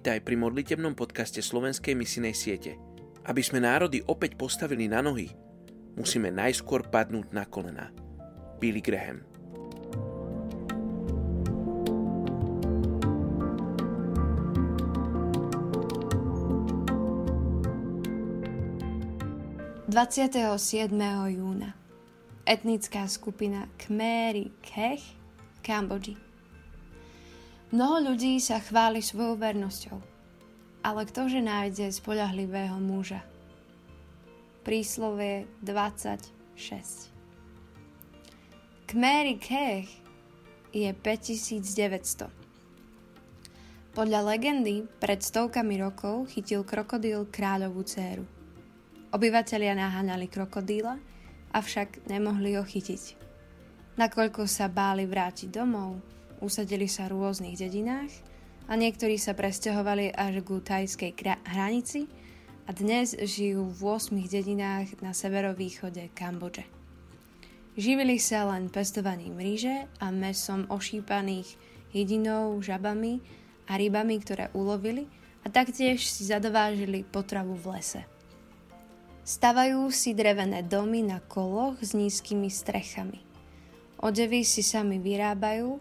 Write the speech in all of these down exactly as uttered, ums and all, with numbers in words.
vítaj pri modlitebnom podcaste Slovenskej misijnej siete. Aby sme národy opäť postavili na nohy, musíme najskôr padnúť na kolená. Billy Graham. dvadsiateho siedmeho júna etnická skupina Kmeri Kech v Kambodži. Mnoho ľudí sa chváli svojou vernosťou, ale ktože nájde spoľahlivého muža? Príslovie dvadsaťšesť. Kmeri Kech je päťtisícdeväťsto. Podľa legendy pred stovkami rokov chytil krokodíl kráľovú dcéru. Obyvatelia naháňali krokodíla, avšak nemohli ho chytiť. Nakoľko sa báli vrátiť domov, usadili sa v rôznych dedinách a niektorí sa presťahovali až ku thajskej kra- hranici a dnes žijú v ôsmich dedinách na severovýchode Kambodže. Živili sa len pestovaním ryže a mäsom ošípaných hydinov, žabami a rybami, ktoré ulovili, a taktiež si zadovážili potravu v lese. Stavajú si drevené domy na koloch s nízkymi strechami. Odevy si sami vyrábajú,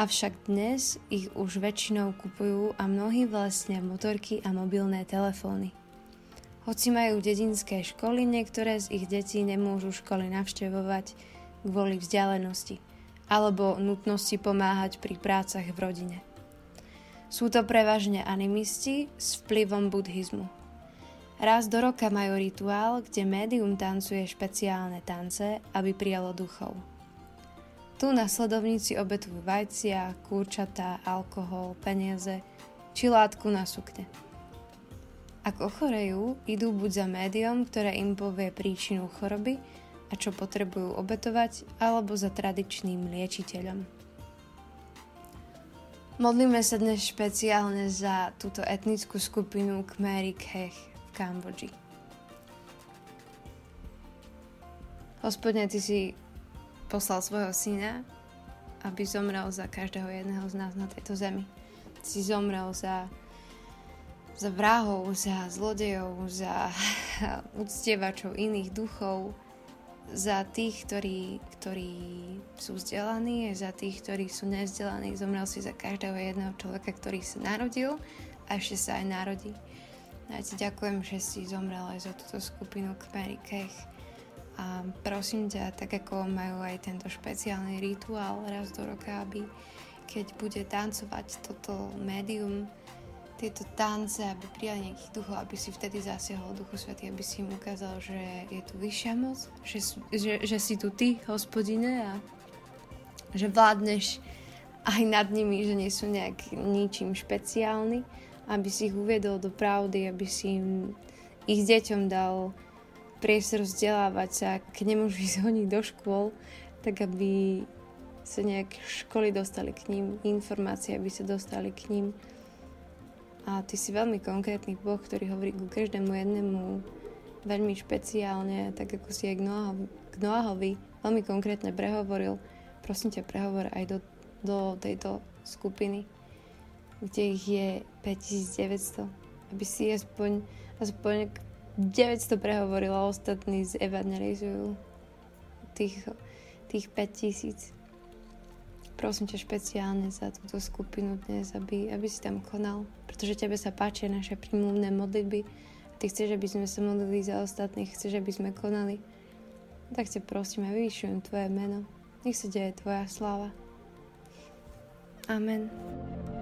avšak dnes ich už väčšinou kupujú a mnohí vlastnia motorky a mobilné telefóny. Hoci majú dedinské školy, niektoré z ich detí nemôžu školy navštevovať kvôli vzdialenosti alebo nutnosti pomáhať pri prácach v rodine. Sú to prevažne animisti s vplyvom buddhizmu. Raz do roka majú rituál, kde médium tancuje špeciálne tance, aby prijalo duchov. Tu nasledovníci obetujú vajcia, kurčatá, alkohol, peniaze či látku na sukne. Ak ochorejú, idú buď za médium, ktoré im povie príčinu choroby a čo potrebujú obetovať, alebo za tradičným liečiteľom. Modlíme sa dnes špeciálne za túto etnickú skupinu Kmeri Kech v Kambodži. Hospodine, ty si poslal svojho syna, aby zomrel za každého jedného z nás na tejto zemi. Si zomrel za, za vrahov, za zlodejov, za uctievačov iných duchov, za tých, ktorí, ktorí sú vzdelaní, za tých, ktorí sú nevzdelaní. Zomrel si za každého jedného človeka, ktorý sa narodil a ešte sa aj narodí. Ja ti ďakujem, že si zomrel aj za túto skupinu Kmeri Kech. A prosím ťa, tak ako majú aj tento špeciálny rituál raz do roka, aby keď bude tancovať toto médium, tieto tance, aby prijali nejakých duchov, aby si vtedy zasiahol Duchu Svätý, aby si im ukázal, že je tu vyššia moc, že, že, že si tu ty, Hospodine, a že vládneš aj nad nimi, že nie sú nejak ničím špeciálni, aby si ich uviedol do pravdy, aby si im, ich deťom dal priestor vzdelávať sa, keď nemôžu ísť honiť do škôl, tak aby sa nejak školy dostali k ním, informácie, aby sa dostali k ním. A ty si veľmi konkrétny Boh, ktorý hovorí ku každému jednému veľmi špeciálne, tak ako si aj k Noáhovi veľmi konkrétne prehovoril. Prosím ťa, prehovor aj do, do tejto skupiny, kde ich je päťtisícdeväťsto, aby si aspoň, aspoň deväťsto prehovorila, ostatní zevangelizujú tých, tých päťtisíc. Prosím ťa špeciálne za túto skupinu dnes, aby, aby si tam konal, pretože tebe sa páčia naše prímluvné modlitby a ty chceš, aby sme sa modlili za ostatných, chceš, aby sme konali. Tak ťa prosím a vyvyšujem tvoje meno. Nech sa deje tvoja sláva. Amen.